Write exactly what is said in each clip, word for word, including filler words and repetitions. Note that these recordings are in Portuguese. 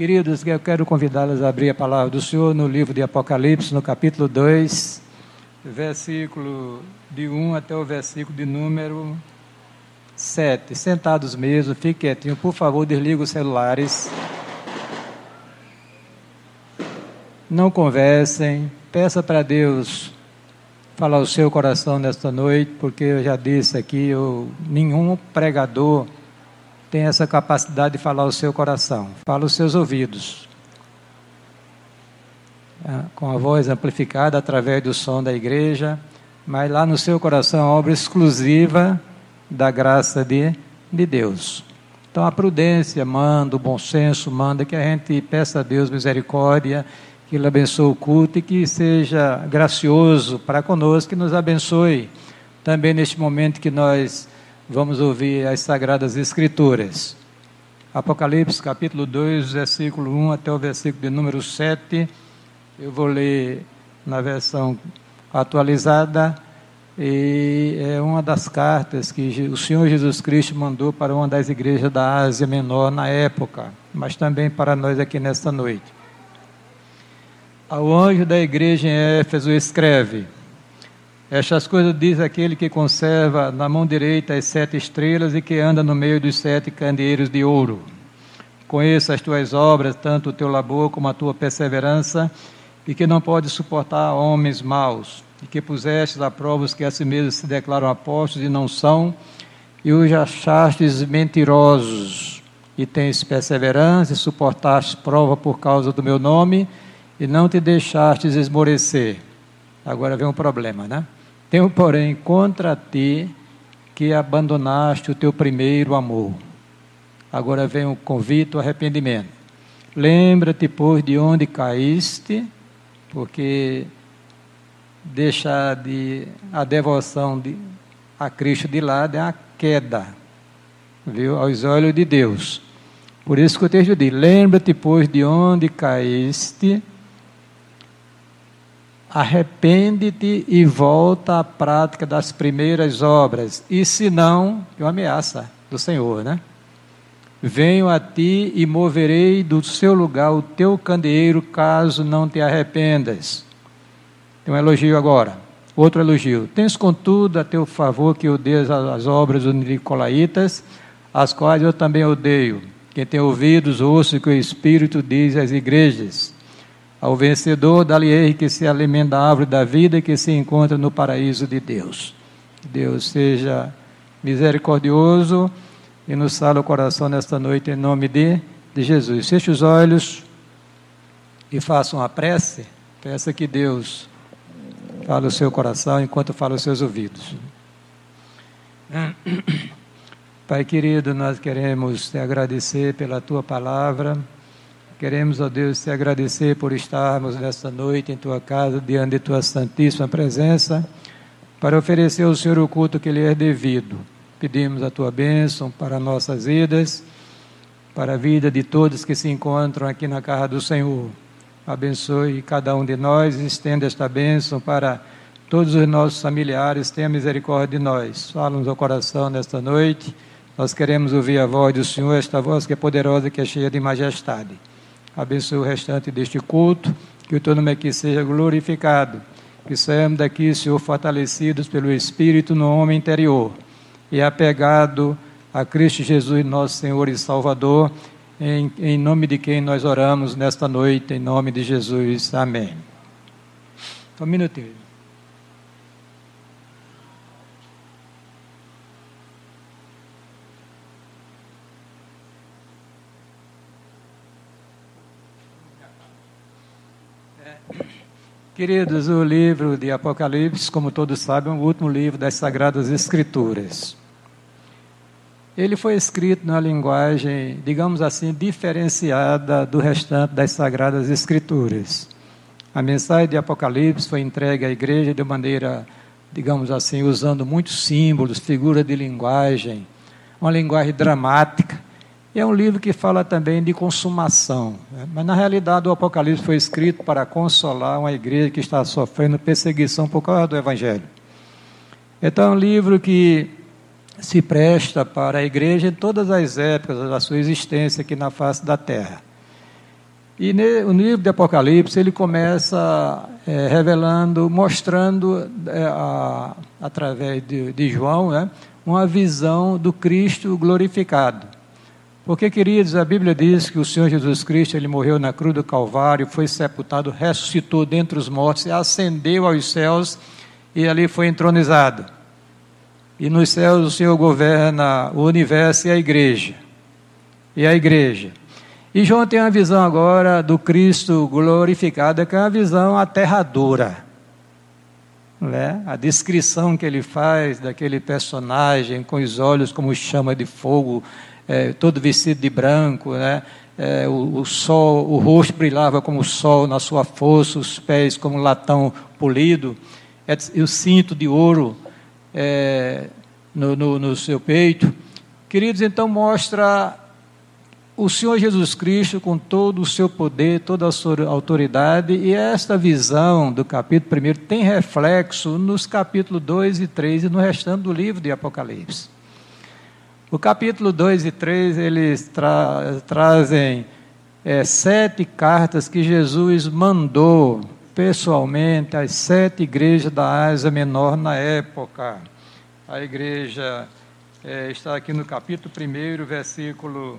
Queridos, eu quero convidá-los a abrir a palavra do Senhor no livro de Apocalipse, no capítulo dois, versículo de um até o versículo de número sete. Sentados mesmo, fique quietinho, por favor, desliga os celulares. Não conversem, peça para Deus falar o seu coração nesta noite, porque eu já disse aqui, eu, nenhum pregador tem essa capacidade de falar o seu coração. Fala os seus ouvidos, com a voz amplificada através do som da igreja, mas lá no seu coração, obra exclusiva da graça de, de Deus. Então a prudência manda, o bom senso manda que a gente peça a Deus misericórdia, que Ele abençoe o culto e que seja gracioso para conosco, que nos abençoe também neste momento que nós vamos ouvir as Sagradas Escrituras. Apocalipse capítulo dois, versículo um até o versículo de número sete, eu vou ler na versão atualizada, e é uma das cartas que o Senhor Jesus Cristo mandou para uma das igrejas da Ásia Menor na época, mas também para nós aqui nesta noite. Ao anjo da igreja em Éfeso escreve: estas coisas diz aquele que conserva na mão direita as sete estrelas e que anda no meio dos sete candeeiros de ouro. Conheça as tuas obras, tanto o teu labor como a tua perseverança, e que não pode suportar homens maus, e que pusestes à prova os que a si mesmos se declaram apóstolos e não são, e os achastes mentirosos, e tens perseverança e suportaste prova por causa do meu nome, e não te deixastes esmorecer. Agora vem um problema, né? Tenho, porém, contra ti que abandonaste o teu primeiro amor. Agora vem o convite ao arrependimento. Lembra-te, pois, de onde caíste, porque deixar de, a devoção de, a Cristo de lado é a queda, viu? Aos olhos de Deus. Por isso que o texto diz: lembra-te, pois, de onde caíste, arrepende-te e volta à prática das primeiras obras, e se não, é uma ameaça do Senhor, né? Venho a ti e moverei do seu lugar o teu candeeiro, caso não te arrependas. Tem um elogio agora, outro elogio. Tens contudo a teu favor que odeias as obras dos Nicolaitas, as quais eu também odeio. Quem tem ouvidos, ouça o que o Espírito diz às igrejas. Ao vencedor, dá-lhe-ei que se alimenta da árvore da vida e que se encontra no paraíso de Deus. Que Deus seja misericordioso e nos sala o coração nesta noite, em nome de, de Jesus. Feche os olhos e façam a prece. Peça que Deus fale o seu coração enquanto fala os seus ouvidos. Pai querido, nós queremos te agradecer pela tua palavra. Queremos, ó Deus, te agradecer por estarmos nesta noite em tua casa, diante de tua santíssima presença, para oferecer ao Senhor o culto que lhe é devido. Pedimos a tua bênção para nossas vidas, para a vida de todos que se encontram aqui na casa do Senhor. Abençoe cada um de nós, estenda esta bênção para todos os nossos familiares, tenha misericórdia de nós. Fala-nos ao coração nesta noite, nós queremos ouvir a voz do Senhor, esta voz que é poderosa, que é cheia de majestade. Abençoe o restante deste culto, que o teu nome aqui seja glorificado, que saiamos daqui, Senhor, fortalecidos pelo Espírito no homem interior e apegado a Cristo Jesus, nosso Senhor e Salvador, em, em nome de quem nós oramos nesta noite, em nome de Jesus, amém. Um minutinho. Queridos, o livro de Apocalipse, como todos sabem, é o último livro das Sagradas Escrituras. Ele foi escrito numa linguagem, digamos assim, diferenciada do restante das Sagradas Escrituras. A mensagem de Apocalipse foi entregue à igreja de maneira, digamos assim, usando muitos símbolos, figuras de linguagem, uma linguagem dramática. É um livro que fala também de consumação, né? Mas na realidade o Apocalipse foi escrito para consolar uma igreja que está sofrendo perseguição por causa do Evangelho. Então é um livro que se presta para a igreja em todas as épocas da sua existência aqui na face da terra. E no livro de Apocalipse, ele começa é, revelando, mostrando, é, a, através de, de João, né, uma visão do Cristo glorificado. Porque, queridos, a Bíblia diz que o Senhor Jesus Cristo, ele morreu na cruz do Calvário, foi sepultado, ressuscitou dentre os mortos, ascendeu aos céus e ali foi entronizado. E nos céus o Senhor governa o universo e a igreja. E a igreja. E João tem uma visão agora do Cristo glorificado, que é uma visão aterradora, né? A descrição que ele faz daquele personagem com os olhos como chama de fogo, é, todo vestido de branco, né? é, o, o sol, o rosto brilhava como o sol na sua força, os pés como um latão polido, é, e o cinto de ouro é, no, no, no seu peito. Queridos, então mostra o Senhor Jesus Cristo com todo o seu poder, toda a sua autoridade, e esta visão do capítulo um tem reflexo nos capítulos dois e três e no restante do livro de Apocalipse. O capítulo dois e três, eles tra trazem é, sete cartas que Jesus mandou pessoalmente às sete igrejas da Ásia Menor na época. A igreja é, está aqui no capítulo um, versículo...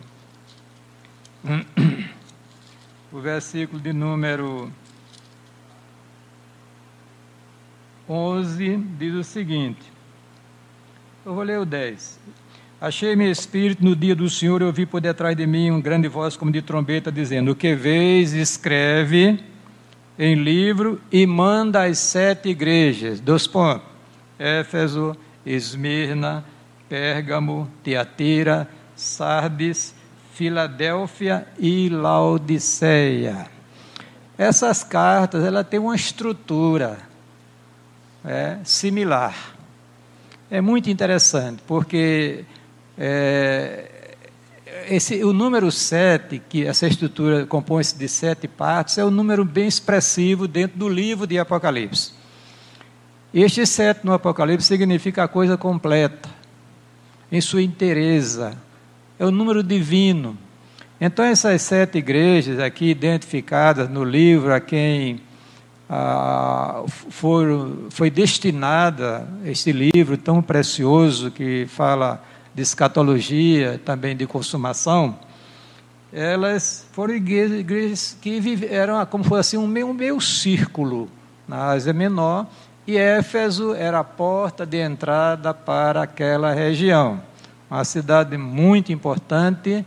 o versículo de número onze diz o seguinte, eu vou ler o dez. Achei-me espírito no dia do Senhor, eu ouvi por detrás de mim uma grande voz como de trombeta, dizendo, o que vês, escreve em livro e manda às sete igrejas, dois pontos, Éfeso, Esmirna, Pérgamo, Teatira, Sardes, Filadélfia e Laodiceia. Essas cartas, ela tem uma estrutura é, similar. É muito interessante, porque é, esse, o número sete, que essa estrutura compõe-se de sete partes, é um número bem expressivo dentro do livro de Apocalipse. Este sete no Apocalipse significa a coisa completa, em sua inteireza. É o número divino. Então, essas sete igrejas aqui identificadas no livro, a quem ah, for, foi destinada este livro tão precioso, que fala de escatologia, também de consumação, elas foram igrejas, igrejas que viveram como fosse um meio, um meio círculo na Ásia Menor, e Éfeso era a porta de entrada para aquela região. Uma cidade muito importante,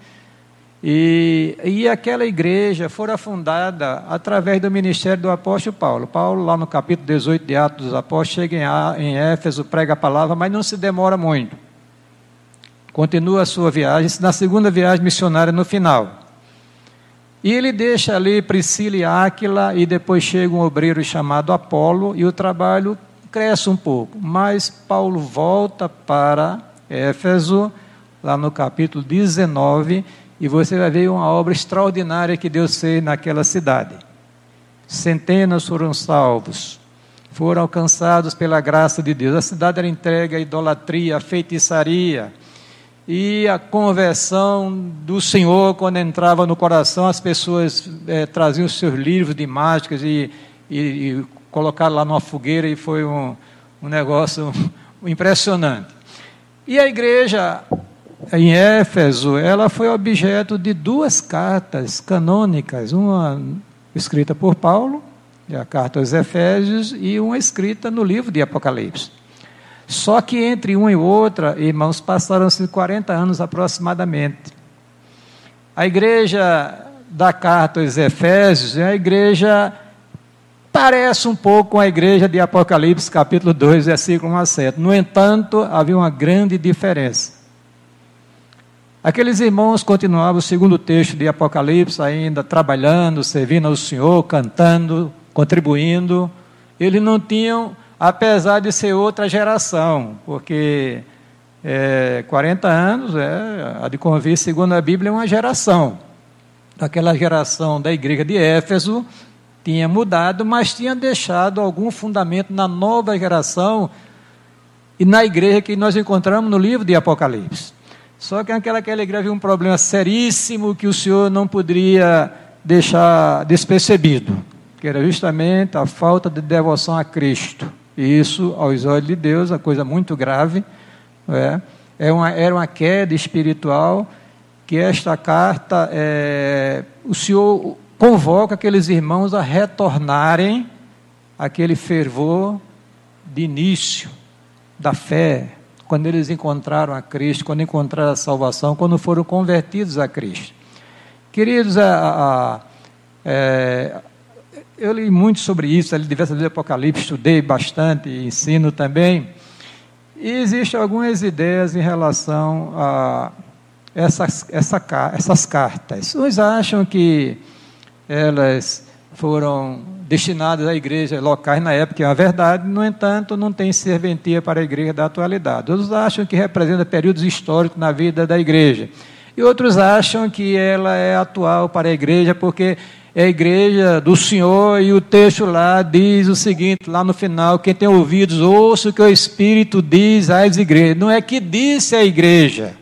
e, e aquela igreja fora fundada através do ministério do apóstolo Paulo. Paulo, lá no capítulo dezoito de Atos dos Apóstolos, chega em, em Éfeso, prega a palavra, mas não se demora muito. Continua a sua viagem, na segunda viagem missionária no final. E ele deixa ali Priscila e Áquila, e depois chega um obreiro chamado Apolo, e o trabalho cresce um pouco, mas Paulo volta para Éfeso, lá no capítulo dezenove, e você vai ver uma obra extraordinária que Deus fez naquela cidade. Centenas foram salvos, foram alcançados pela graça de Deus. A cidade era entregue à idolatria, à feitiçaria, e a conversão do Senhor, quando entrava no coração, as pessoas é, traziam os seus livros de mágicas e, e, e colocaram lá numa fogueira, e foi um, um negócio impressionante. E a igreja em Éfeso, ela foi objeto de duas cartas canônicas, uma escrita por Paulo, a carta aos Efésios, e uma escrita no livro de Apocalipse. Só que entre uma e outra, irmãos, passaram-se quarenta anos aproximadamente. A igreja da carta aos Efésios é a igreja, parece um pouco com a igreja de Apocalipse, capítulo dois, versículo um a sete. No entanto, havia uma grande diferença. Aqueles irmãos continuavam, segundo o texto de Apocalipse, ainda trabalhando, servindo ao Senhor, cantando, contribuindo. Eles não tinham, apesar de ser outra geração, porque é, quarenta anos, é, a de convir, segundo a Bíblia, é uma geração. Aquela geração da igreja de Éfeso tinha mudado, mas tinha deixado algum fundamento na nova geração e na igreja que nós encontramos no livro de Apocalipse. Só que naquela igreja havia um problema seríssimo que o Senhor não poderia deixar despercebido, que era justamente a falta de devoção a Cristo. E isso, aos olhos de Deus, é uma coisa muito grave, não é? É uma, era uma queda espiritual que esta carta, é, o Senhor convoca aqueles irmãos a retornarem àquele fervor de início da fé, quando eles encontraram a Cristo, quando encontraram a salvação, quando foram convertidos a Cristo. Queridos, a, a, é, eu li muito sobre isso, ali diversas vezes Apocalipse, estudei bastante, ensino também. E existem algumas ideias em relação a essas, essa, essas cartas. Uns acham que elas foram destinadas a igrejas locais na época, é uma verdade, no entanto, não tem serventia para a igreja da atualidade. Outros acham que representa períodos históricos na vida da igreja. E outros acham que ela é atual para a igreja porque é a igreja do Senhor, e o texto lá diz o seguinte, lá no final, quem tem ouvidos, ouça o que o Espírito diz às igrejas. Não é que disse a igreja,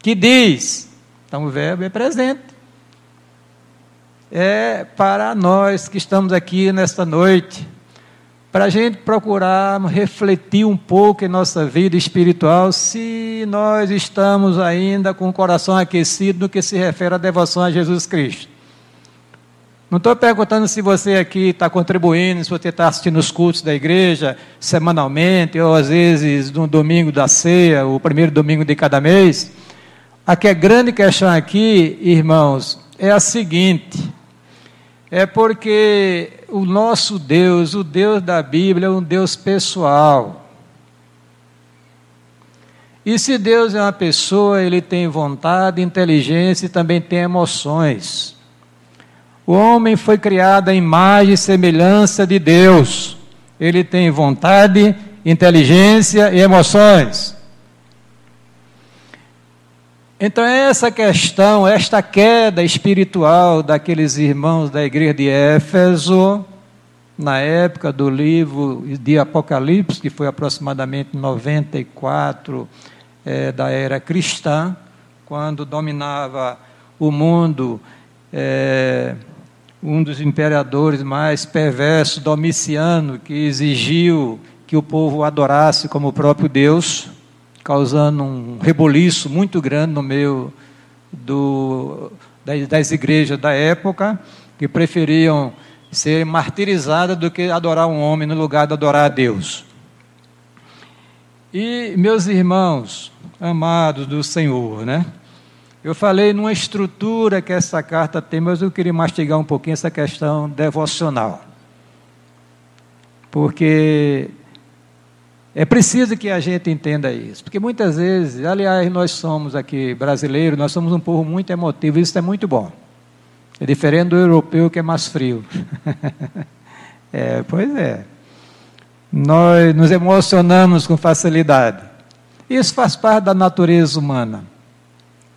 que diz. Então o verbo é presente. É para nós que estamos aqui nesta noite, para a gente procurar refletir um pouco em nossa vida espiritual, se nós estamos ainda com o coração aquecido no que se refere à devoção a Jesus Cristo. Não estou perguntando se você aqui está contribuindo, se você está assistindo os cultos da igreja semanalmente, ou às vezes no domingo da ceia, o primeiro domingo de cada mês. A que é grande questão aqui, irmãos, é a seguinte, é porque o nosso Deus, o Deus da Bíblia, é um Deus pessoal. E se Deus é uma pessoa, ele tem vontade, inteligência e também tem emoções. O homem foi criado à imagem e semelhança de Deus. Ele tem vontade, inteligência e emoções. Então, essa questão, esta queda espiritual daqueles irmãos da igreja de Éfeso, na época do livro de Apocalipse, que foi aproximadamente noventa e quatro é, da era cristã, quando dominava o mundo, é, um dos imperadores mais perversos, Domiciano, que exigiu que o povo adorasse como o próprio Deus, causando um reboliço muito grande no meio do, das, das igrejas da época, que preferiam ser martirizadas do que adorar um homem no lugar de adorar a Deus. E, meus irmãos, amados do Senhor, né? Eu falei numa estrutura que essa carta tem, mas eu queria mastigar um pouquinho essa questão devocional. Porque é preciso que a gente entenda isso. Porque muitas vezes, aliás, nós somos aqui brasileiros, nós somos um povo muito emotivo, isso é muito bom. É diferente do europeu, que é mais frio. É, pois é. Nós nos emocionamos com facilidade. Isso faz parte da natureza humana.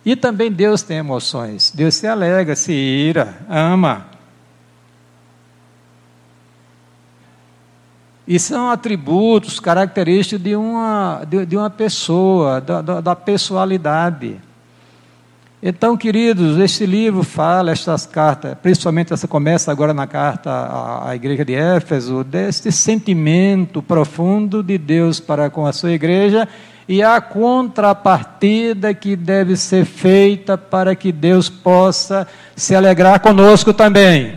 E também Deus tem emoções. Deus se alegra, se ira, ama. E são atributos, características de uma, de, de uma pessoa, da, da, da pessoalidade. Então, queridos, este livro fala, estas cartas, principalmente essa começa agora na carta à, à igreja de Éfeso, deste sentimento profundo de Deus para com a sua igreja, e a contrapartida que deve ser feita para que Deus possa se alegrar conosco também.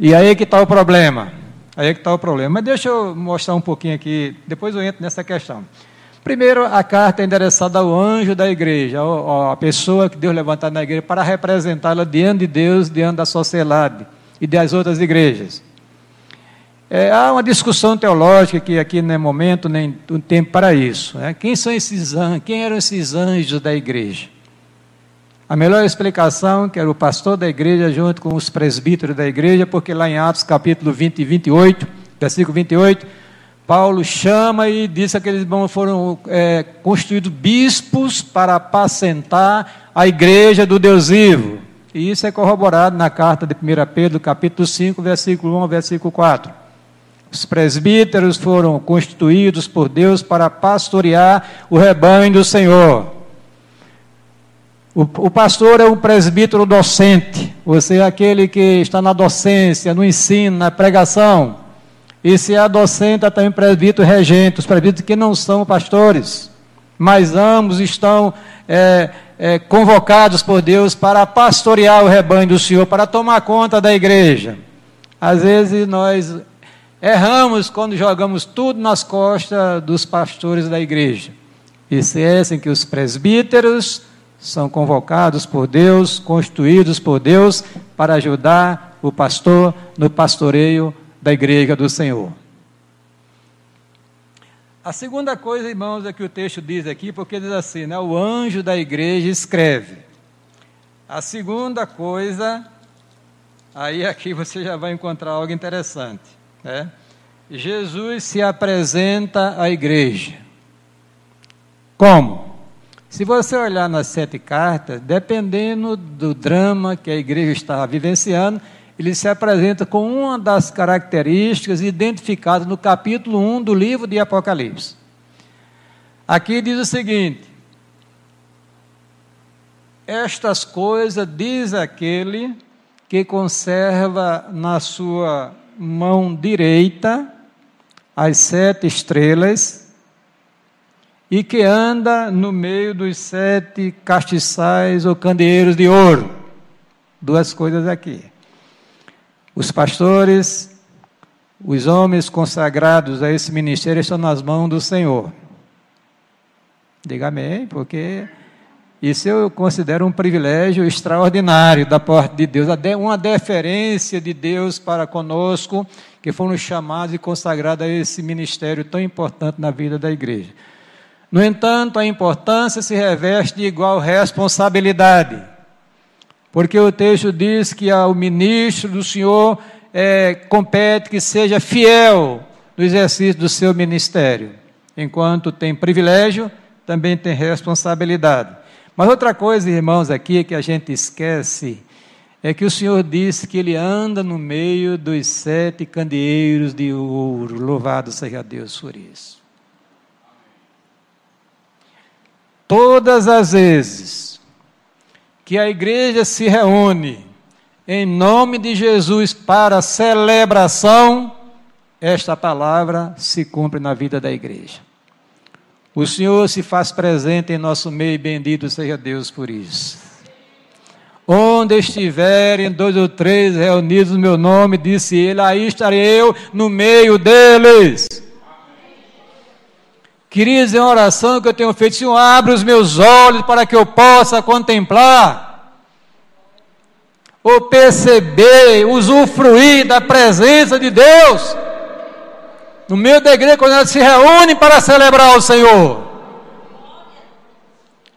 E aí que está o problema. Aí que está o problema. Mas deixa eu mostrar um pouquinho aqui, depois eu entro nessa questão. Primeiro, a carta é endereçada ao anjo da igreja, a pessoa que Deus levantar na igreja para representá-la diante de Deus, diante da sociedade e das outras igrejas. É, há uma discussão teológica que aqui não é momento nem um tempo para isso, né? Quem são esses anjos? Quem eram esses anjos da igreja? A melhor explicação que era o pastor da igreja junto com os presbíteros da igreja, porque lá em Atos capítulo vinte e vinte e oito, versículo vinte e oito, Paulo chama e diz que aqueles irmãos foram é, constituídos bispos para apacentar a igreja do Deus vivo. E isso é corroborado na carta de primeira Pedro, capítulo cinco, versículo um, versículo quatro. Os presbíteros foram constituídos por Deus para pastorear o rebanho do Senhor. O, o pastor é o presbítero docente. Você é aquele que está na docência, no ensino, na pregação. E se é docente, é também presbítero regente. Os presbíteros que não são pastores, mas ambos estão é, é, convocados por Deus para pastorear o rebanho do Senhor, para tomar conta da igreja. Às vezes nós erramos quando jogamos tudo nas costas dos pastores da igreja. Esquecem que os presbíteros são convocados por Deus, constituídos por Deus, para ajudar o pastor no pastoreio da igreja do Senhor. A segunda coisa, irmãos, é que o texto diz aqui, porque diz assim, né, o anjo da igreja escreve. A segunda coisa, aí aqui você já vai encontrar algo interessante, né? Jesus se apresenta à igreja. Como? Se você olhar nas sete cartas, dependendo do drama que a igreja está vivenciando, ele se apresenta com uma das características identificadas no capítulo um do livro de Apocalipse. Aqui diz o seguinte: estas coisas diz aquele que conserva na sua mão direita as sete estrelas e que anda no meio dos sete castiçais ou candeeiros de ouro. Duas coisas aqui. Os pastores, os homens consagrados a esse ministério estão nas mãos do Senhor. Diga amém, porque isso eu considero um privilégio extraordinário da parte de Deus, uma deferência de Deus para conosco, que foram chamados e consagrados a esse ministério tão importante na vida da igreja. No entanto, a importância se reveste de igual responsabilidade. Porque o texto diz que ao ministro do Senhor é, compete que seja fiel no exercício do seu ministério. Enquanto tem privilégio, também tem responsabilidade. Mas outra coisa, irmãos, aqui que a gente esquece, é que o Senhor disse que ele anda no meio dos sete candeeiros de ouro. Louvado seja Deus por isso. Todas as vezes que a igreja se reúne em nome de Jesus para celebração, esta palavra se cumpre na vida da igreja. O Senhor se faz presente em nosso meio, bendito seja Deus por isso. Onde estiverem dois ou três reunidos no meu nome, disse ele, aí estarei eu no meio deles. Queridos, é uma oração que eu tenho feito. Senhor, abre os meus olhos para que eu possa contemplar ou perceber, usufruir da presença de Deus no meio da igreja, quando ela se reúne para celebrar o Senhor.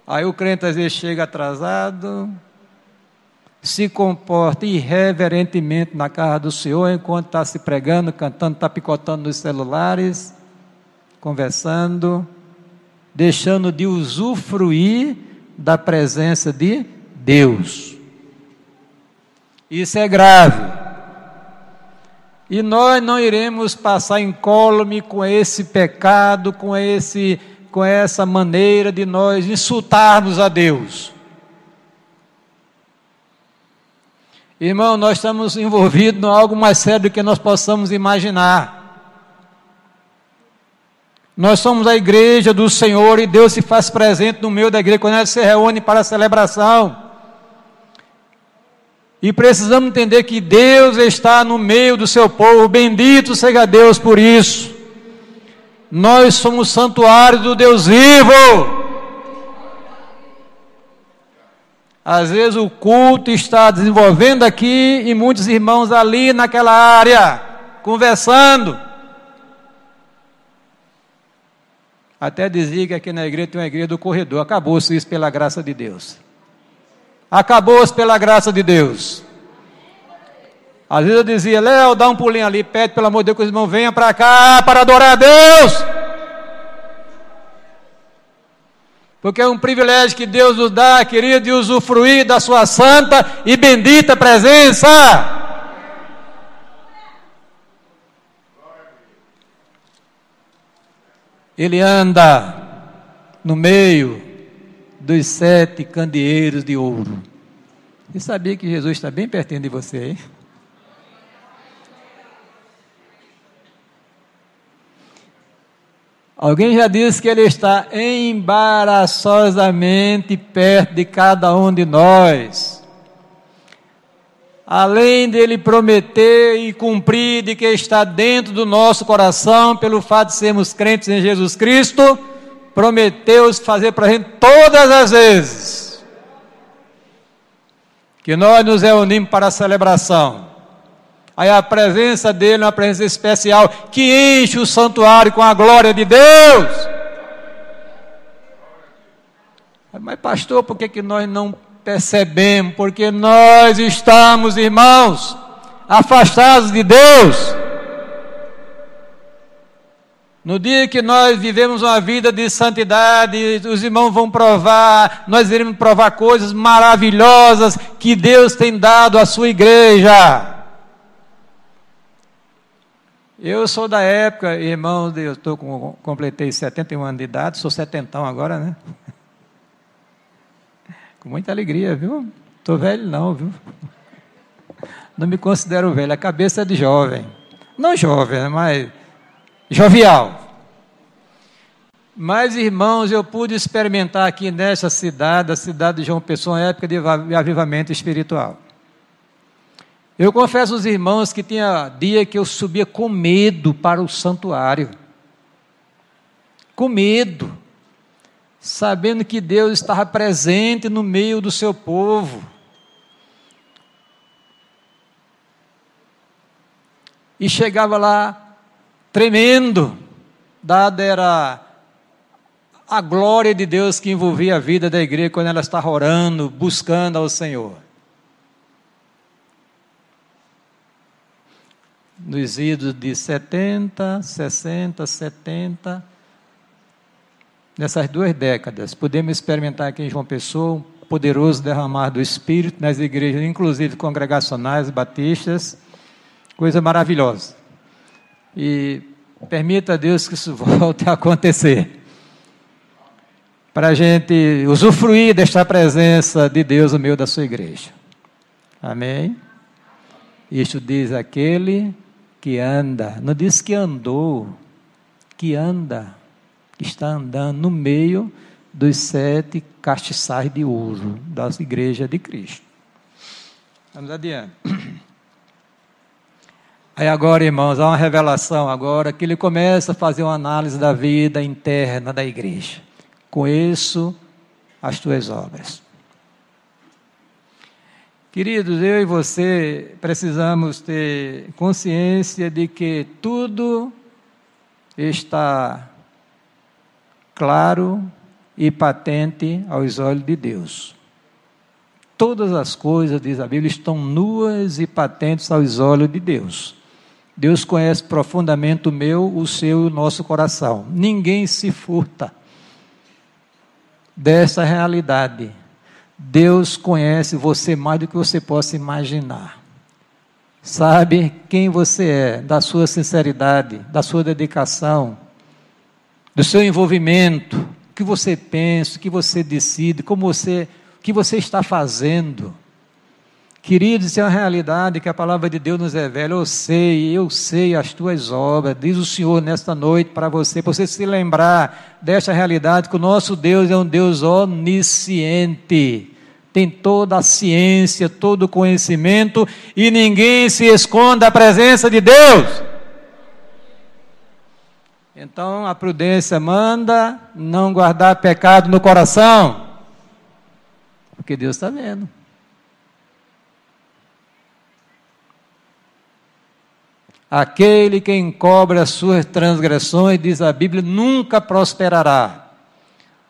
Aí o crente às vezes chega atrasado, se comporta irreverentemente na casa do Senhor, enquanto está se pregando, cantando, está picotando nos celulares, conversando, deixando de usufruir da presença de Deus. Isso é grave. E nós não iremos passar incólume com esse pecado, com, esse, com essa maneira de nós insultarmos a Deus. Irmão, nós estamos envolvidos em algo mais sério do que nós possamos imaginar. Nós somos a igreja do Senhor e Deus se faz presente no meio da igreja quando ela se reúne para a celebração. E precisamos entender que Deus está no meio do seu povo. Bendito seja Deus por isso. Nós somos santuário do Deus vivo. Às vezes o culto está desenvolvendo aqui e muitos irmãos ali naquela área, conversando. Até dizia que aqui na igreja tem uma igreja do corredor. Acabou-se isso pela graça de Deus. Acabou-se pela graça de Deus. Às vezes eu dizia, Léo, dá um pulinho ali, pede pelo amor de Deus que os irmãos venham para cá para adorar a Deus. Porque é um privilégio que Deus nos dá, querido, de usufruir da sua santa e bendita presença. Ele anda no meio dos sete candeeiros de ouro. Você sabia que Jesus está bem pertinho de você, hein? Alguém já disse que Ele está embaraçosamente perto de cada um de nós. Além dele prometer e cumprir de que está dentro do nosso coração, pelo fato de sermos crentes em Jesus Cristo, prometeu-se fazer para a gente todas as vezes que nós nos reunimos para a celebração. Aí a presença dele é uma presença especial que enche o santuário com a glória de Deus. Mas pastor, por que que nós não percebemos? Porque nós estamos, irmãos, afastados de Deus. No dia que nós vivemos uma vida de santidade, os irmãos vão provar, nós iremos provar coisas maravilhosas que Deus tem dado à sua igreja. Eu sou da época, irmão, eu tô com, completei setenta e um anos de idade, sou setentão agora, né? Com muita alegria, viu? Estou velho não, viu? Não me considero velho, a cabeça é de jovem. Não jovem, mas jovial. Mas, irmãos, eu pude experimentar aqui nesta cidade, a cidade de João Pessoa, uma época de avivamento espiritual. Eu confesso aos irmãos que tinha dia que eu subia com medo para o santuário. Com medo. Sabendo que Deus estava presente no meio do seu povo. E chegava lá tremendo, dada era a glória de Deus que envolvia a vida da igreja quando ela estava orando, buscando ao Senhor. Nos idos de setenta, sessenta, setenta, nessas duas décadas, podemos experimentar aqui em João Pessoa um poderoso derramar do Espírito nas igrejas, inclusive congregacionais, batistas, coisa maravilhosa. E permita a Deus que isso volte a acontecer, para a gente usufruir desta presença de Deus no meio da sua igreja. Amém? Isto diz aquele que anda, não diz que andou, que anda, que está andando no meio dos sete castiçais de ouro da igreja de Cristo. Vamos adiante. Aí agora, irmãos, há uma revelação agora que ele começa a fazer uma análise da vida interna da igreja. Conheço as tuas obras. Queridos, eu e você precisamos ter consciência de que tudo está claro e patente aos olhos de Deus. Todas as coisas, diz a Bíblia, estão nuas e patentes aos olhos de Deus. Deus conhece profundamente o meu, o seu e o nosso coração. Ninguém se furta dessa realidade. Deus conhece você mais do que você possa imaginar. Sabe quem você é, da sua sinceridade, da sua dedicação, do seu envolvimento, o que você pensa, o que você decide, como você, o que você está fazendo. Queridos, isso é uma realidade que a palavra de Deus nos revela. Eu sei, eu sei as tuas obras, diz o Senhor nesta noite para você, para você se lembrar desta realidade, que o nosso Deus é um Deus onisciente, tem toda a ciência, todo o conhecimento, e ninguém se esconde da presença de Deus. Então a prudência manda não guardar pecado no coração, porque Deus está vendo. Aquele que encobre as suas transgressões, diz a Bíblia, nunca prosperará,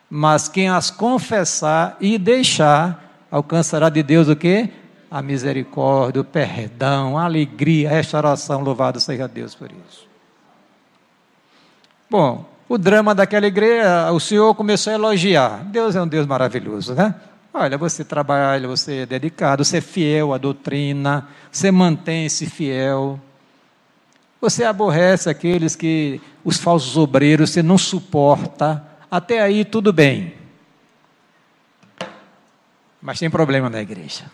mas quem as confessar e deixar, alcançará de Deus o quê? A misericórdia, o perdão, a alegria, a restauração. Louvado seja Deus por isso. Bom, o drama daquela igreja, o Senhor começou a elogiar. Deus é um Deus maravilhoso, né? Olha, você trabalha, você é dedicado, você é fiel à doutrina, você mantém-se fiel. Você aborrece aqueles que, os falsos obreiros, você não suporta. Até aí tudo bem. Mas tem problema na igreja.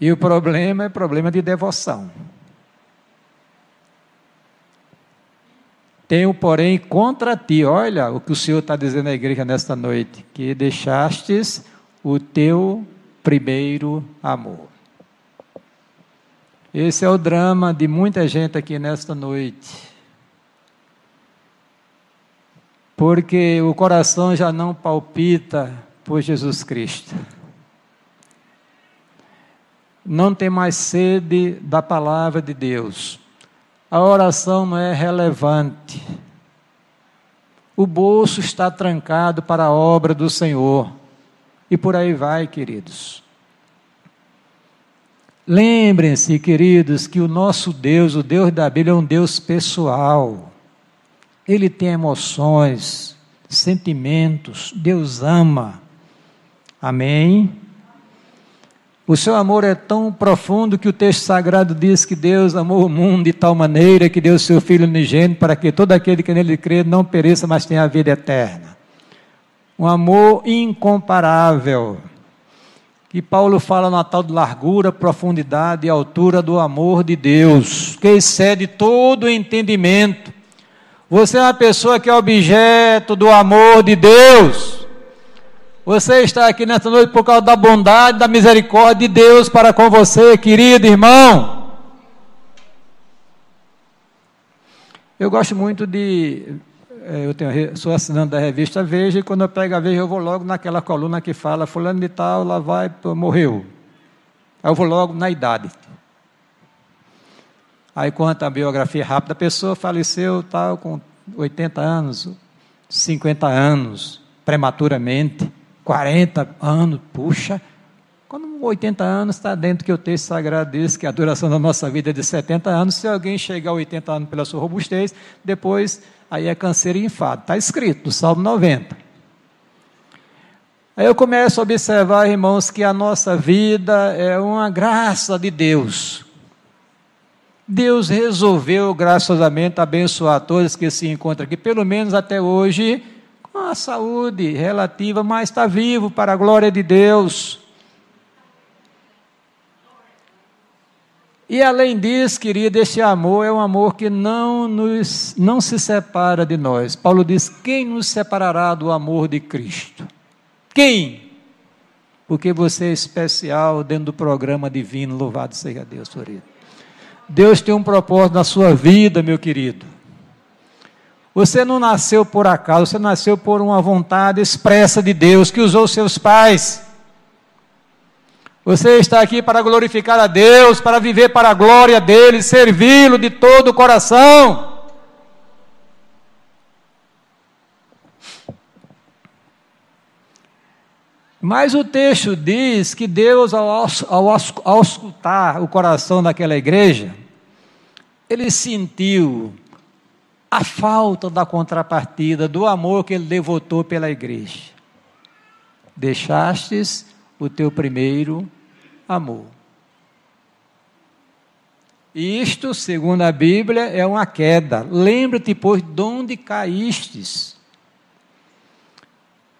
E o problema é problema de devoção. Tenho, porém, contra ti, olha o que o Senhor está dizendo à igreja nesta noite, que deixastes o teu primeiro amor. Esse é o drama de muita gente aqui nesta noite. Porque o coração já não palpita por Jesus Cristo. Não tem mais sede da palavra de Deus. A oração não é relevante. O bolso está trancado para a obra do Senhor. E por aí vai, queridos. Lembrem-se, queridos, que o nosso Deus, o Deus da Bíblia, é um Deus pessoal. Ele tem emoções, sentimentos. Deus ama. Amém? O seu amor é tão profundo que o texto sagrado diz que Deus amou o mundo de tal maneira que deu seu Filho unigênito para que todo aquele que nele crê não pereça, mas tenha a vida eterna. Um amor incomparável. E Paulo fala na tal de largura, profundidade e altura do amor de Deus, que excede todo entendimento. Você é uma pessoa que é objeto do amor de Deus. Você está aqui nesta noite por causa da bondade, da misericórdia de Deus para com você, querido irmão. Eu gosto muito de... Eu tenho, sou assinante da revista Veja, e quando eu pego a Veja, eu vou logo naquela coluna que fala, fulano de tal, lá vai, morreu. Aí eu vou logo na idade. Aí conta a biografia rápida, a pessoa faleceu tal, com oitenta anos, cinquenta anos, prematuramente. quarenta anos, puxa, quando oitenta anos está dentro que o texto sagrado diz que a duração da nossa vida é de setenta anos, se alguém chegar a oitenta anos pela sua robustez, depois aí é câncer e enfado, está escrito, no Salmo noventa. Aí eu começo a observar, irmãos, que a nossa vida é uma graça de Deus. Deus resolveu graciosamente abençoar todos que se encontram aqui, pelo menos até hoje, uma saúde relativa, mas está vivo para a glória de Deus. E além disso, querido, este amor é um amor que não, nos, não se separa de nós. Paulo diz, quem nos separará do amor de Cristo? Quem? Porque você é especial dentro do programa divino, louvado seja Deus, querido. Deus tem um propósito na sua vida, meu querido. Você não nasceu por acaso, você nasceu por uma vontade expressa de Deus, que usou seus pais. Você está aqui para glorificar a Deus, para viver para a glória dEle, servi-lo de todo o coração. Mas o texto diz que Deus, ao, ao, ao escutar o coração daquela igreja, Ele sentiu a falta da contrapartida, do amor que ele devotou pela igreja. Deixastes o teu primeiro amor. E isto, segundo a Bíblia, é uma queda. Lembra-te, pois, de onde caístes.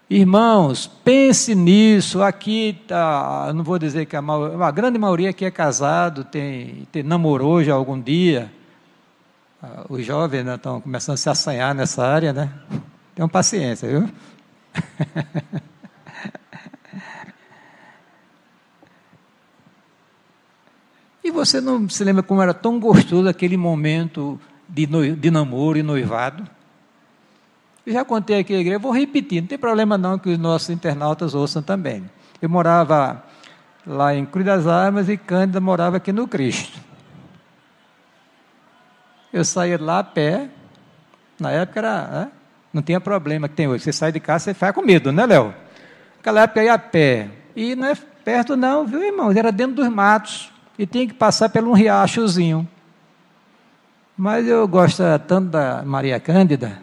Irmãos, pense nisso. Aqui, tá, não vou dizer que a, a grande maioria aqui é casado, tem, tem, namorou já algum dia. Os jovens, né, estão começando a se assanhar nessa área, né? Tenham paciência, viu? E você não se lembra como era tão gostoso aquele momento de, no, de namoro e noivado? Eu já contei aqui a igreja, vou repetir, não tem problema não que os nossos internautas ouçam também. Eu morava lá em Cruz das Armas e Cândida morava aqui no Cristo. Eu saía lá a pé, na época era, né? Não tinha problema que tem hoje, você sai de casa, você faz com medo, né, Léo? Naquela época ia a pé, e não é perto não, viu, irmãos? Era dentro dos matos, e tinha que passar por um riachozinho. Mas eu gosto tanto da Maria Cândida,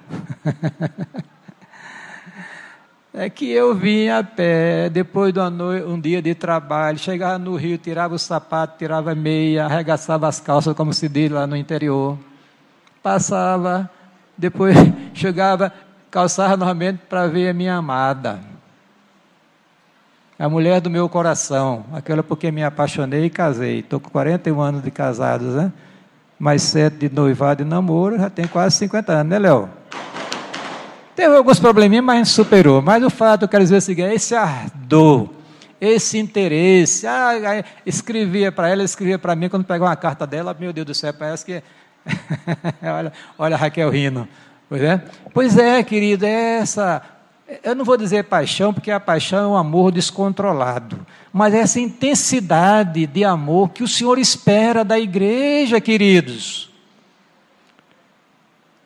é que eu vinha a pé, depois de uma noite, um dia de trabalho, chegava no rio, tirava o sapato, tirava a meia, arregaçava as calças, como se diz lá no interior. Passava, depois chegava, calçava novamente para ver a minha amada. a mulher do meu coração, aquela porque me apaixonei e casei. Estou com quarenta e um anos de casados, né? Mais sete de noivado e namoro, já tem quase cinquenta anos, né, Léo? Teve alguns probleminhas, mas superou. Mas o fato, eu quero dizer o seguinte, esse ardor, esse interesse, ah, escrevia para ela, escrevia para mim, quando pegava uma carta dela, meu Deus do céu, parece que... olha, olha a Raquel rindo. Pois é, pois é, querido, é essa... Eu não vou dizer paixão, porque a paixão é um amor descontrolado, mas essa intensidade de amor que o Senhor espera da igreja, queridos.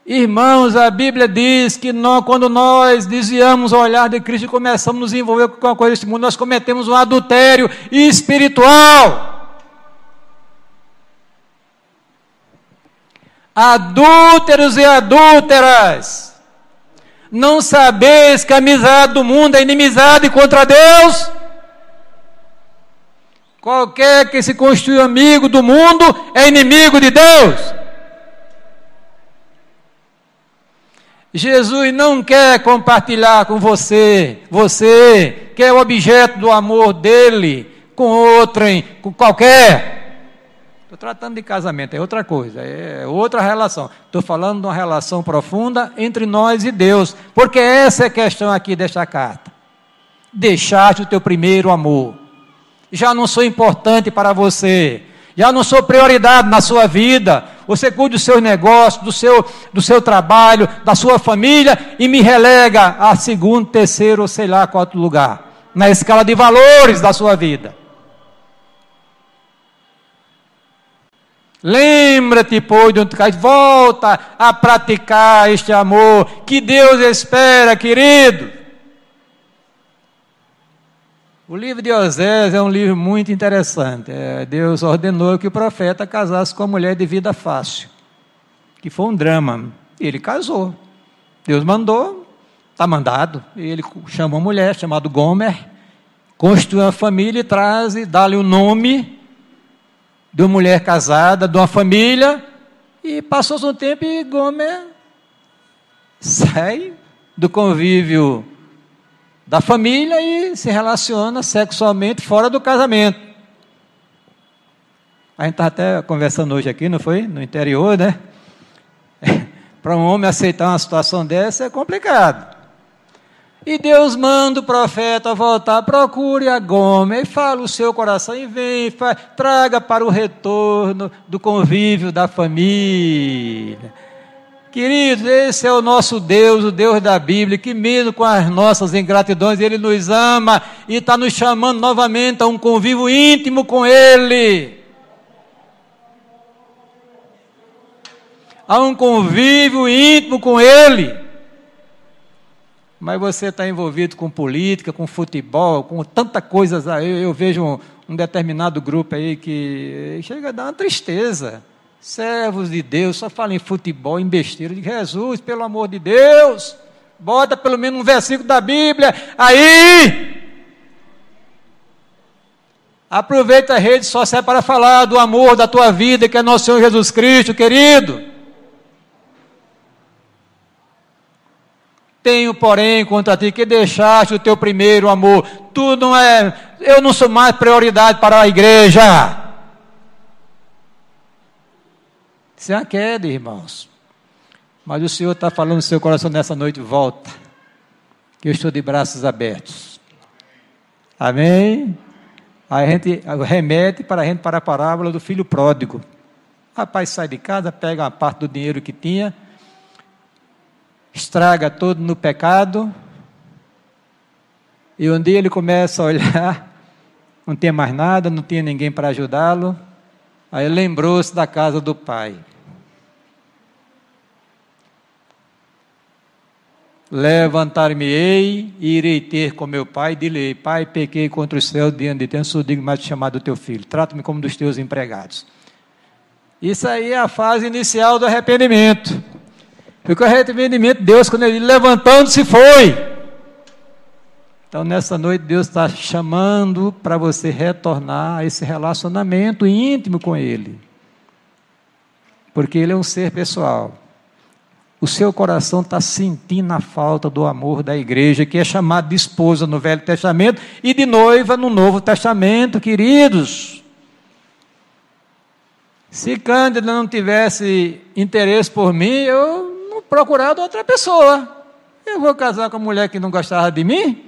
Irmãos, a Bíblia diz que nós, quando nós desviamos o olhar de Cristo e começamos a nos envolver com a coisa deste mundo, nós cometemos um adultério espiritual. Adúlteros e adúlteras, não sabeis que a amizade do mundo é inimizade contra Deus? Qualquer que se constitui amigo do mundo é inimigo de Deus. Jesus não quer compartilhar com você, você que é o objeto do amor dele, com outrem, com qualquer. Estou tratando de casamento, é outra coisa, é outra relação. Estou falando de uma relação profunda entre nós e Deus, porque essa é a questão aqui desta carta. Deixaste o teu primeiro amor. Já não sou importante para você, já não sou prioridade na sua vida. Você cuida dos seus negócios, do seu, do seu trabalho, da sua família e me relega a segundo, terceiro ou sei lá qual outro lugar, na escala de valores da sua vida. Lembra-te, pois, de onde tu caíste, volta a praticar este amor que Deus espera, querido. O livro de Oséas é um livro muito interessante. É, Deus ordenou que o profeta casasse com a mulher de vida fácil, que foi um drama. Ele casou. Deus mandou, está mandado. Ele chama uma mulher chamada Gomer, constitui uma família e traz, dá-lhe o nome de uma mulher casada, de uma família, e passou-se um tempo e Gomer sai do convívio da família e se relaciona sexualmente fora do casamento. A gente estava até conversando hoje aqui, não foi? No interior, né? Para um homem aceitar uma situação dessa é complicado. E Deus manda o profeta voltar, procure a Gomer, e fala o seu coração, e vem, fala, traga para o retorno do convívio da família. Queridos, esse é o nosso Deus, o Deus da Bíblia, que mesmo com as nossas ingratidões, Ele nos ama, e está nos chamando novamente a um convívio íntimo com Ele. A um convívio íntimo com Ele. Mas você está envolvido com política, com futebol, com tanta coisa. Eu, eu vejo um, um determinado grupo aí que chega a dar uma tristeza. Servos de Deus, só falam em futebol, em besteira. De Jesus, pelo amor de Deus, bota pelo menos um versículo da Bíblia. Aí, aproveita a rede social para falar do amor da tua vida, que é nosso Senhor Jesus Cristo, querido. Tenho, porém, contra ti, que deixaste o teu primeiro amor. Tu não é, eu não sou mais prioridade para a igreja. Isso é uma queda, irmãos. Mas o Senhor está falando no seu coração nessa noite, volta, que eu estou de braços abertos. Amém? A gente remete para a gente para a parábola do filho pródigo. O rapaz sai de casa, pega uma parte do dinheiro que tinha, estraga todo no pecado, e um dia ele começa a olhar, não tinha mais nada, não tinha ninguém para ajudá-lo, aí lembrou-se da casa do pai, levantar-me-ei e irei ter com meu pai, e direi, pai, pequei contra o céu diante de ti, não sou digno mais de chamar do teu filho, trata-me como dos teus empregados. Isso aí é a fase inicial do arrependimento. Porque o arrependimento de Deus, quando ele levantando-se, foi. Então, nessa noite, Deus está chamando para você retornar a esse relacionamento íntimo com Ele. Porque Ele é um ser pessoal. O o seu coração está sentindo a falta do amor da igreja, que é chamado de esposa no Velho Testamento e de noiva no Novo Testamento, queridos. Se Cândida não tivesse interesse por mim, eu não procurava outra pessoa. Eu vou casar com a mulher que não gostava de mim?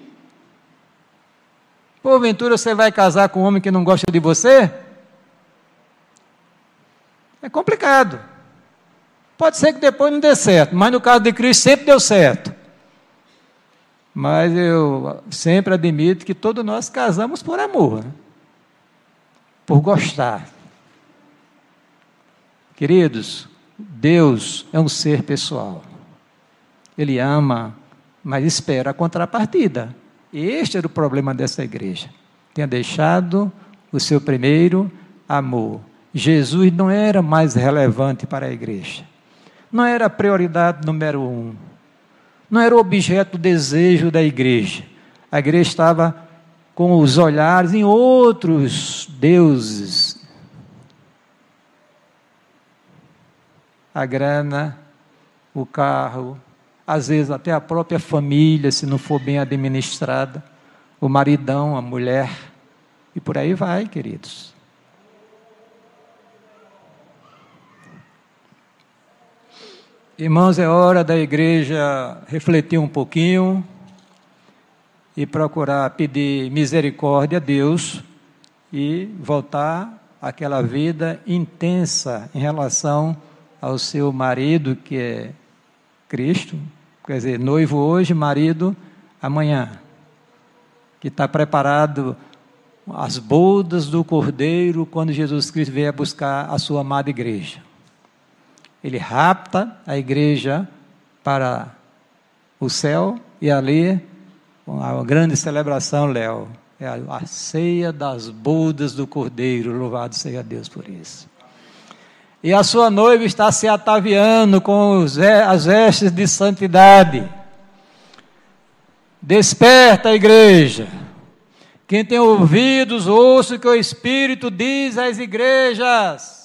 Porventura você vai casar com um homem que não gosta de você? É complicado. Pode ser que depois não dê certo, mas no caso de Cristo sempre deu certo. Mas eu sempre admito que todos nós casamos por amor, né? Por gostar. Queridos, Deus é um ser pessoal. Ele ama, mas espera a contrapartida. Este era o problema dessa igreja. Tenha deixado o seu primeiro amor. Jesus não era mais relevante para a igreja. Não era a prioridade número um. Não era o objeto do desejo da igreja. A igreja estava com os olhares em outros deuses. A grana, o carro, às vezes até a própria família, se não for bem administrada, o maridão, a mulher, e por aí vai, queridos. Irmãos, é hora da igreja refletir um pouquinho e procurar pedir misericórdia a Deus e voltar àquela vida intensa em relação ao seu marido, que é Cristo. Quer dizer, noivo hoje, marido amanhã, que está preparado as bodas do Cordeiro quando Jesus Cristo vier buscar a sua amada igreja. Ele rapta a igreja para o céu e ali a grande celebração, Léo, é a ceia das bodas do Cordeiro, louvado seja Deus por isso. E a sua noiva está se ataviando com os, as vestes de santidade. Desperta a igreja. Quem tem ouvidos, ouça o que o Espírito diz às igrejas.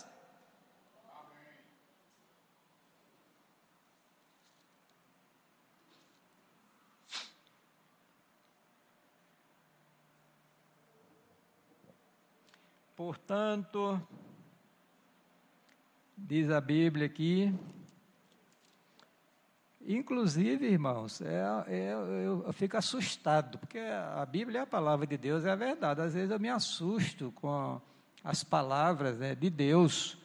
Portanto, diz a Bíblia aqui, inclusive, irmãos, é, é, eu, eu fico assustado, porque a Bíblia é a palavra de Deus, é a verdade. Às vezes eu me assusto com as palavras, né, de Deus.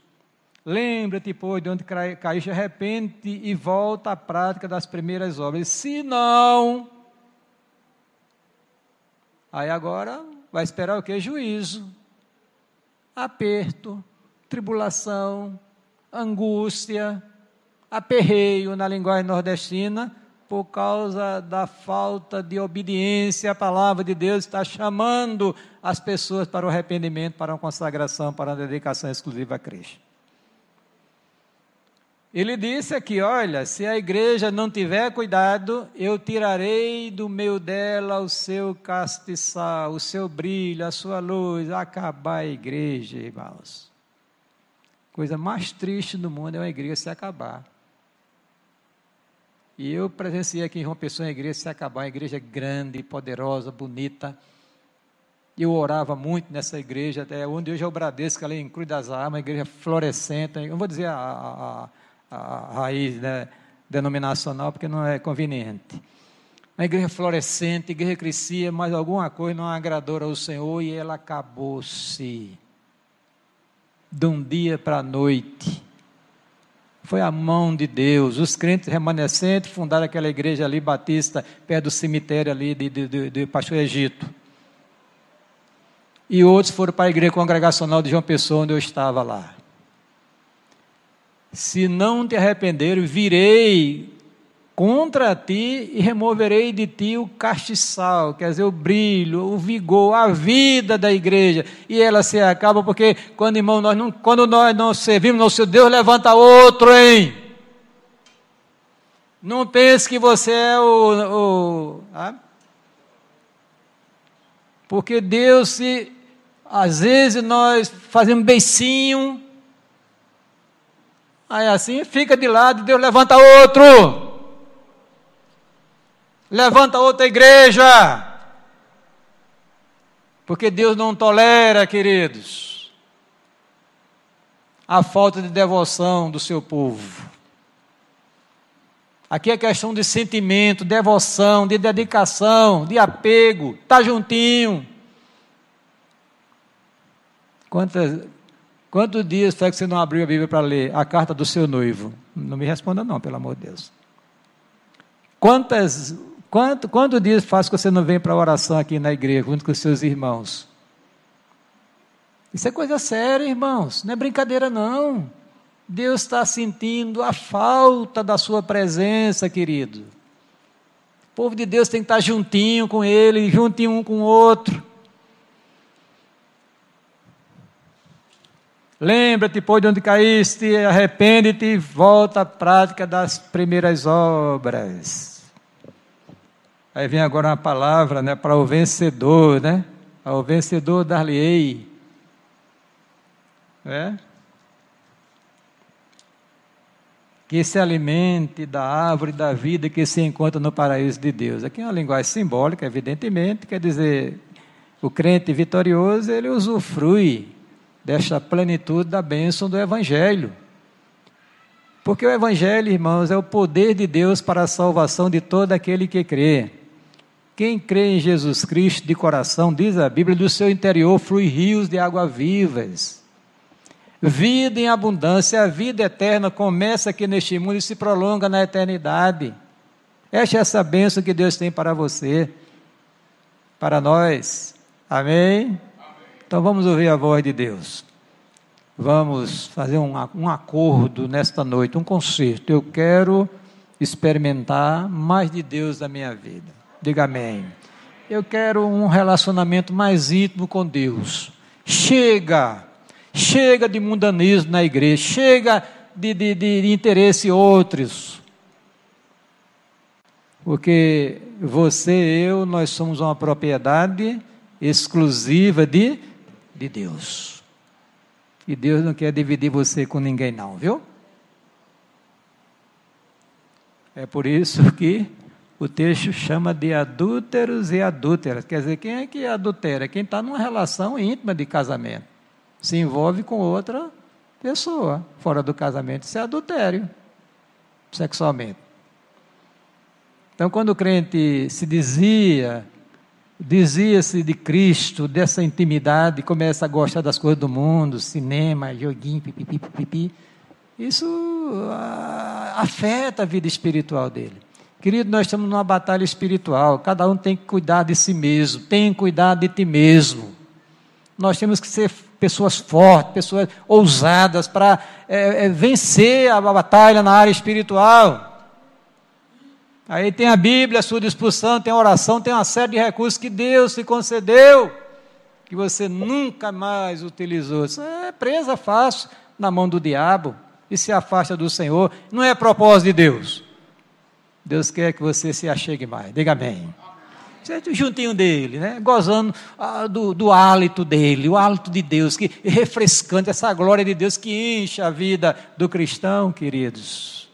Lembra-te, pois, de onde caíste, arrepende-te e volta à prática das primeiras obras. Se não, aí agora vai esperar o quê? Juízo, aperto, tribulação, angústia, aperreio na linguagem nordestina, por causa da falta de obediência à palavra de Deus, está chamando as pessoas para o arrependimento, para uma consagração, para uma dedicação exclusiva a Cristo. Ele disse aqui, olha, se a igreja não tiver cuidado, eu tirarei do meio dela o seu castiçal, o seu brilho, a sua luz, acabar a igreja, irmãos. Coisa mais triste do mundo é uma igreja se acabar. E eu presenciei aqui em João Pessoa a igreja se acabar, uma igreja grande, poderosa, bonita. Eu orava muito nessa igreja, até onde hoje é o Bradesco, ali em Cruz das Armas, uma igreja florescente. Eu não vou dizer a, a, a raiz, né, denominacional, porque não é conveniente. Uma igreja florescente, a igreja crescia, mas alguma coisa não agradou ao Senhor e ela acabou-se. De um dia para a noite, foi a mão de Deus. Os crentes remanescentes fundaram aquela igreja ali, Batista, perto do cemitério ali de, de, de, de Pastor Egito, e outros foram para a igreja congregacional de João Pessoa, onde eu estava lá. Se não te arrepender, virei contra ti e removerei de ti o castiçal, quer dizer, o brilho, o vigor, a vida da igreja, e ela se acaba, porque quando, irmão, nós não, quando nós não servimos ao seu Deus, levanta outro, hein? Não pense que você é o... o ah? Porque Deus, se, às vezes nós fazemos beicinho, Aí assim, fica de lado, Deus levanta outro. Levanta outra igreja. Porque Deus não tolera, queridos, a falta de devoção do seu povo. Aqui é questão de sentimento, devoção, de dedicação, de apego, tá juntinho. Quantas, quantos dias foi que você não abriu a Bíblia para ler a carta do seu noivo? Não me responda não, pelo amor de Deus. Quantas, quanto, quantos dias faz que você não vem para a oração aqui na igreja, junto com os seus irmãos? Isso é coisa séria, irmãos, não é brincadeira não. Deus está sentindo a falta da sua presença, querido. O povo de Deus tem que estar juntinho com ele, juntinho um com o outro. Lembra-te, pois, de onde caíste, arrepende-te e volta à prática das primeiras obras. Aí vem agora uma palavra, né, para o vencedor, né? Ao vencedor dar-lhe-ei. Né? Que se alimente da árvore da vida que se encontra no paraíso de Deus. Aqui é uma linguagem simbólica, evidentemente, quer dizer, o crente vitorioso, ele usufrui desta plenitude da bênção do Evangelho. Porque o Evangelho, irmãos, é o poder de Deus para a salvação de todo aquele que crê. Quem crê em Jesus Cristo de coração, diz a Bíblia, do seu interior flui rios de água vivas. Vida em abundância, a vida eterna começa aqui neste mundo e se prolonga na eternidade. Esta é essa bênção que Deus tem para você, para nós. Amém? Amém. Então vamos ouvir a voz de Deus. Vamos fazer um, um acordo nesta noite, um concerto. Eu quero experimentar mais de Deus na minha vida. Diga amém. Eu quero um relacionamento mais íntimo com Deus. Chega! Chega de mundanismo na igreja, chega de, de, de interesse outros. Porque você e eu, nós somos uma propriedade exclusiva de, de Deus. E Deus não quer dividir você com ninguém não, viu? É por isso que o texto chama de adúlteros e adúlteras. Quer dizer, quem é que adultera? Quem está numa relação íntima de casamento. Se envolve com outra pessoa, fora do casamento, isso é adultério, sexualmente. Então, quando o crente se dizia, dizia-se de Cristo, dessa intimidade, começa a gostar das coisas do mundo, cinema, joguinho, pipipi, pipipi, isso a, afeta a vida espiritual dele. Querido, nós estamos numa batalha espiritual, cada um tem que cuidar de si mesmo, tem que cuidar de ti mesmo. Nós temos que ser pessoas fortes, pessoas ousadas para é, é, vencer a batalha na área espiritual. Aí tem a Bíblia à sua disposição, tem a oração, tem uma série de recursos que Deus te concedeu, que você nunca mais utilizou. Isso é presa fácil na mão do diabo e se afasta do Senhor. Não é propósito de Deus. Deus quer que você se achegue mais. Diga amém. Juntinho dele, né? Gozando ah, do, do hálito dele, o hálito de Deus, que refrescante, essa glória de Deus que enche a vida do cristão, queridos.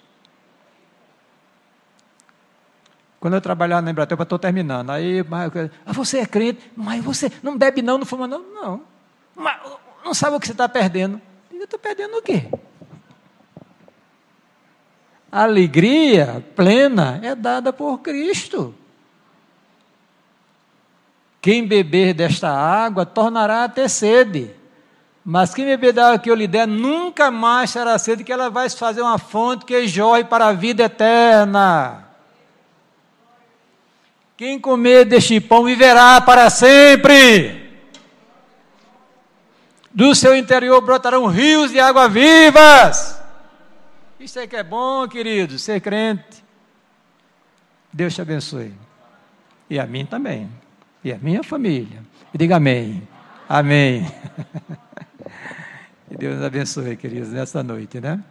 Quando eu trabalhava na Embrapa, eu estou terminando, aí, mas, ah, você é crente, mas você não bebe não, não fuma não, não, mas, não sabe o que você está perdendo. Eu estou perdendo o quê? A alegria plena é dada por Cristo. Quem beber desta água tornará a ter sede, mas quem beber da água que eu lhe der nunca mais terá sede, que ela vai fazer uma fonte que jorre para a vida eterna. Quem comer deste pão viverá para sempre. Do seu interior brotarão rios de água vivas. Isso é que é bom, querido, ser crente. Deus te abençoe. E a mim também. E a minha família. E diga amém. Amém. Que Deus abençoe, queridos, nessa noite, né?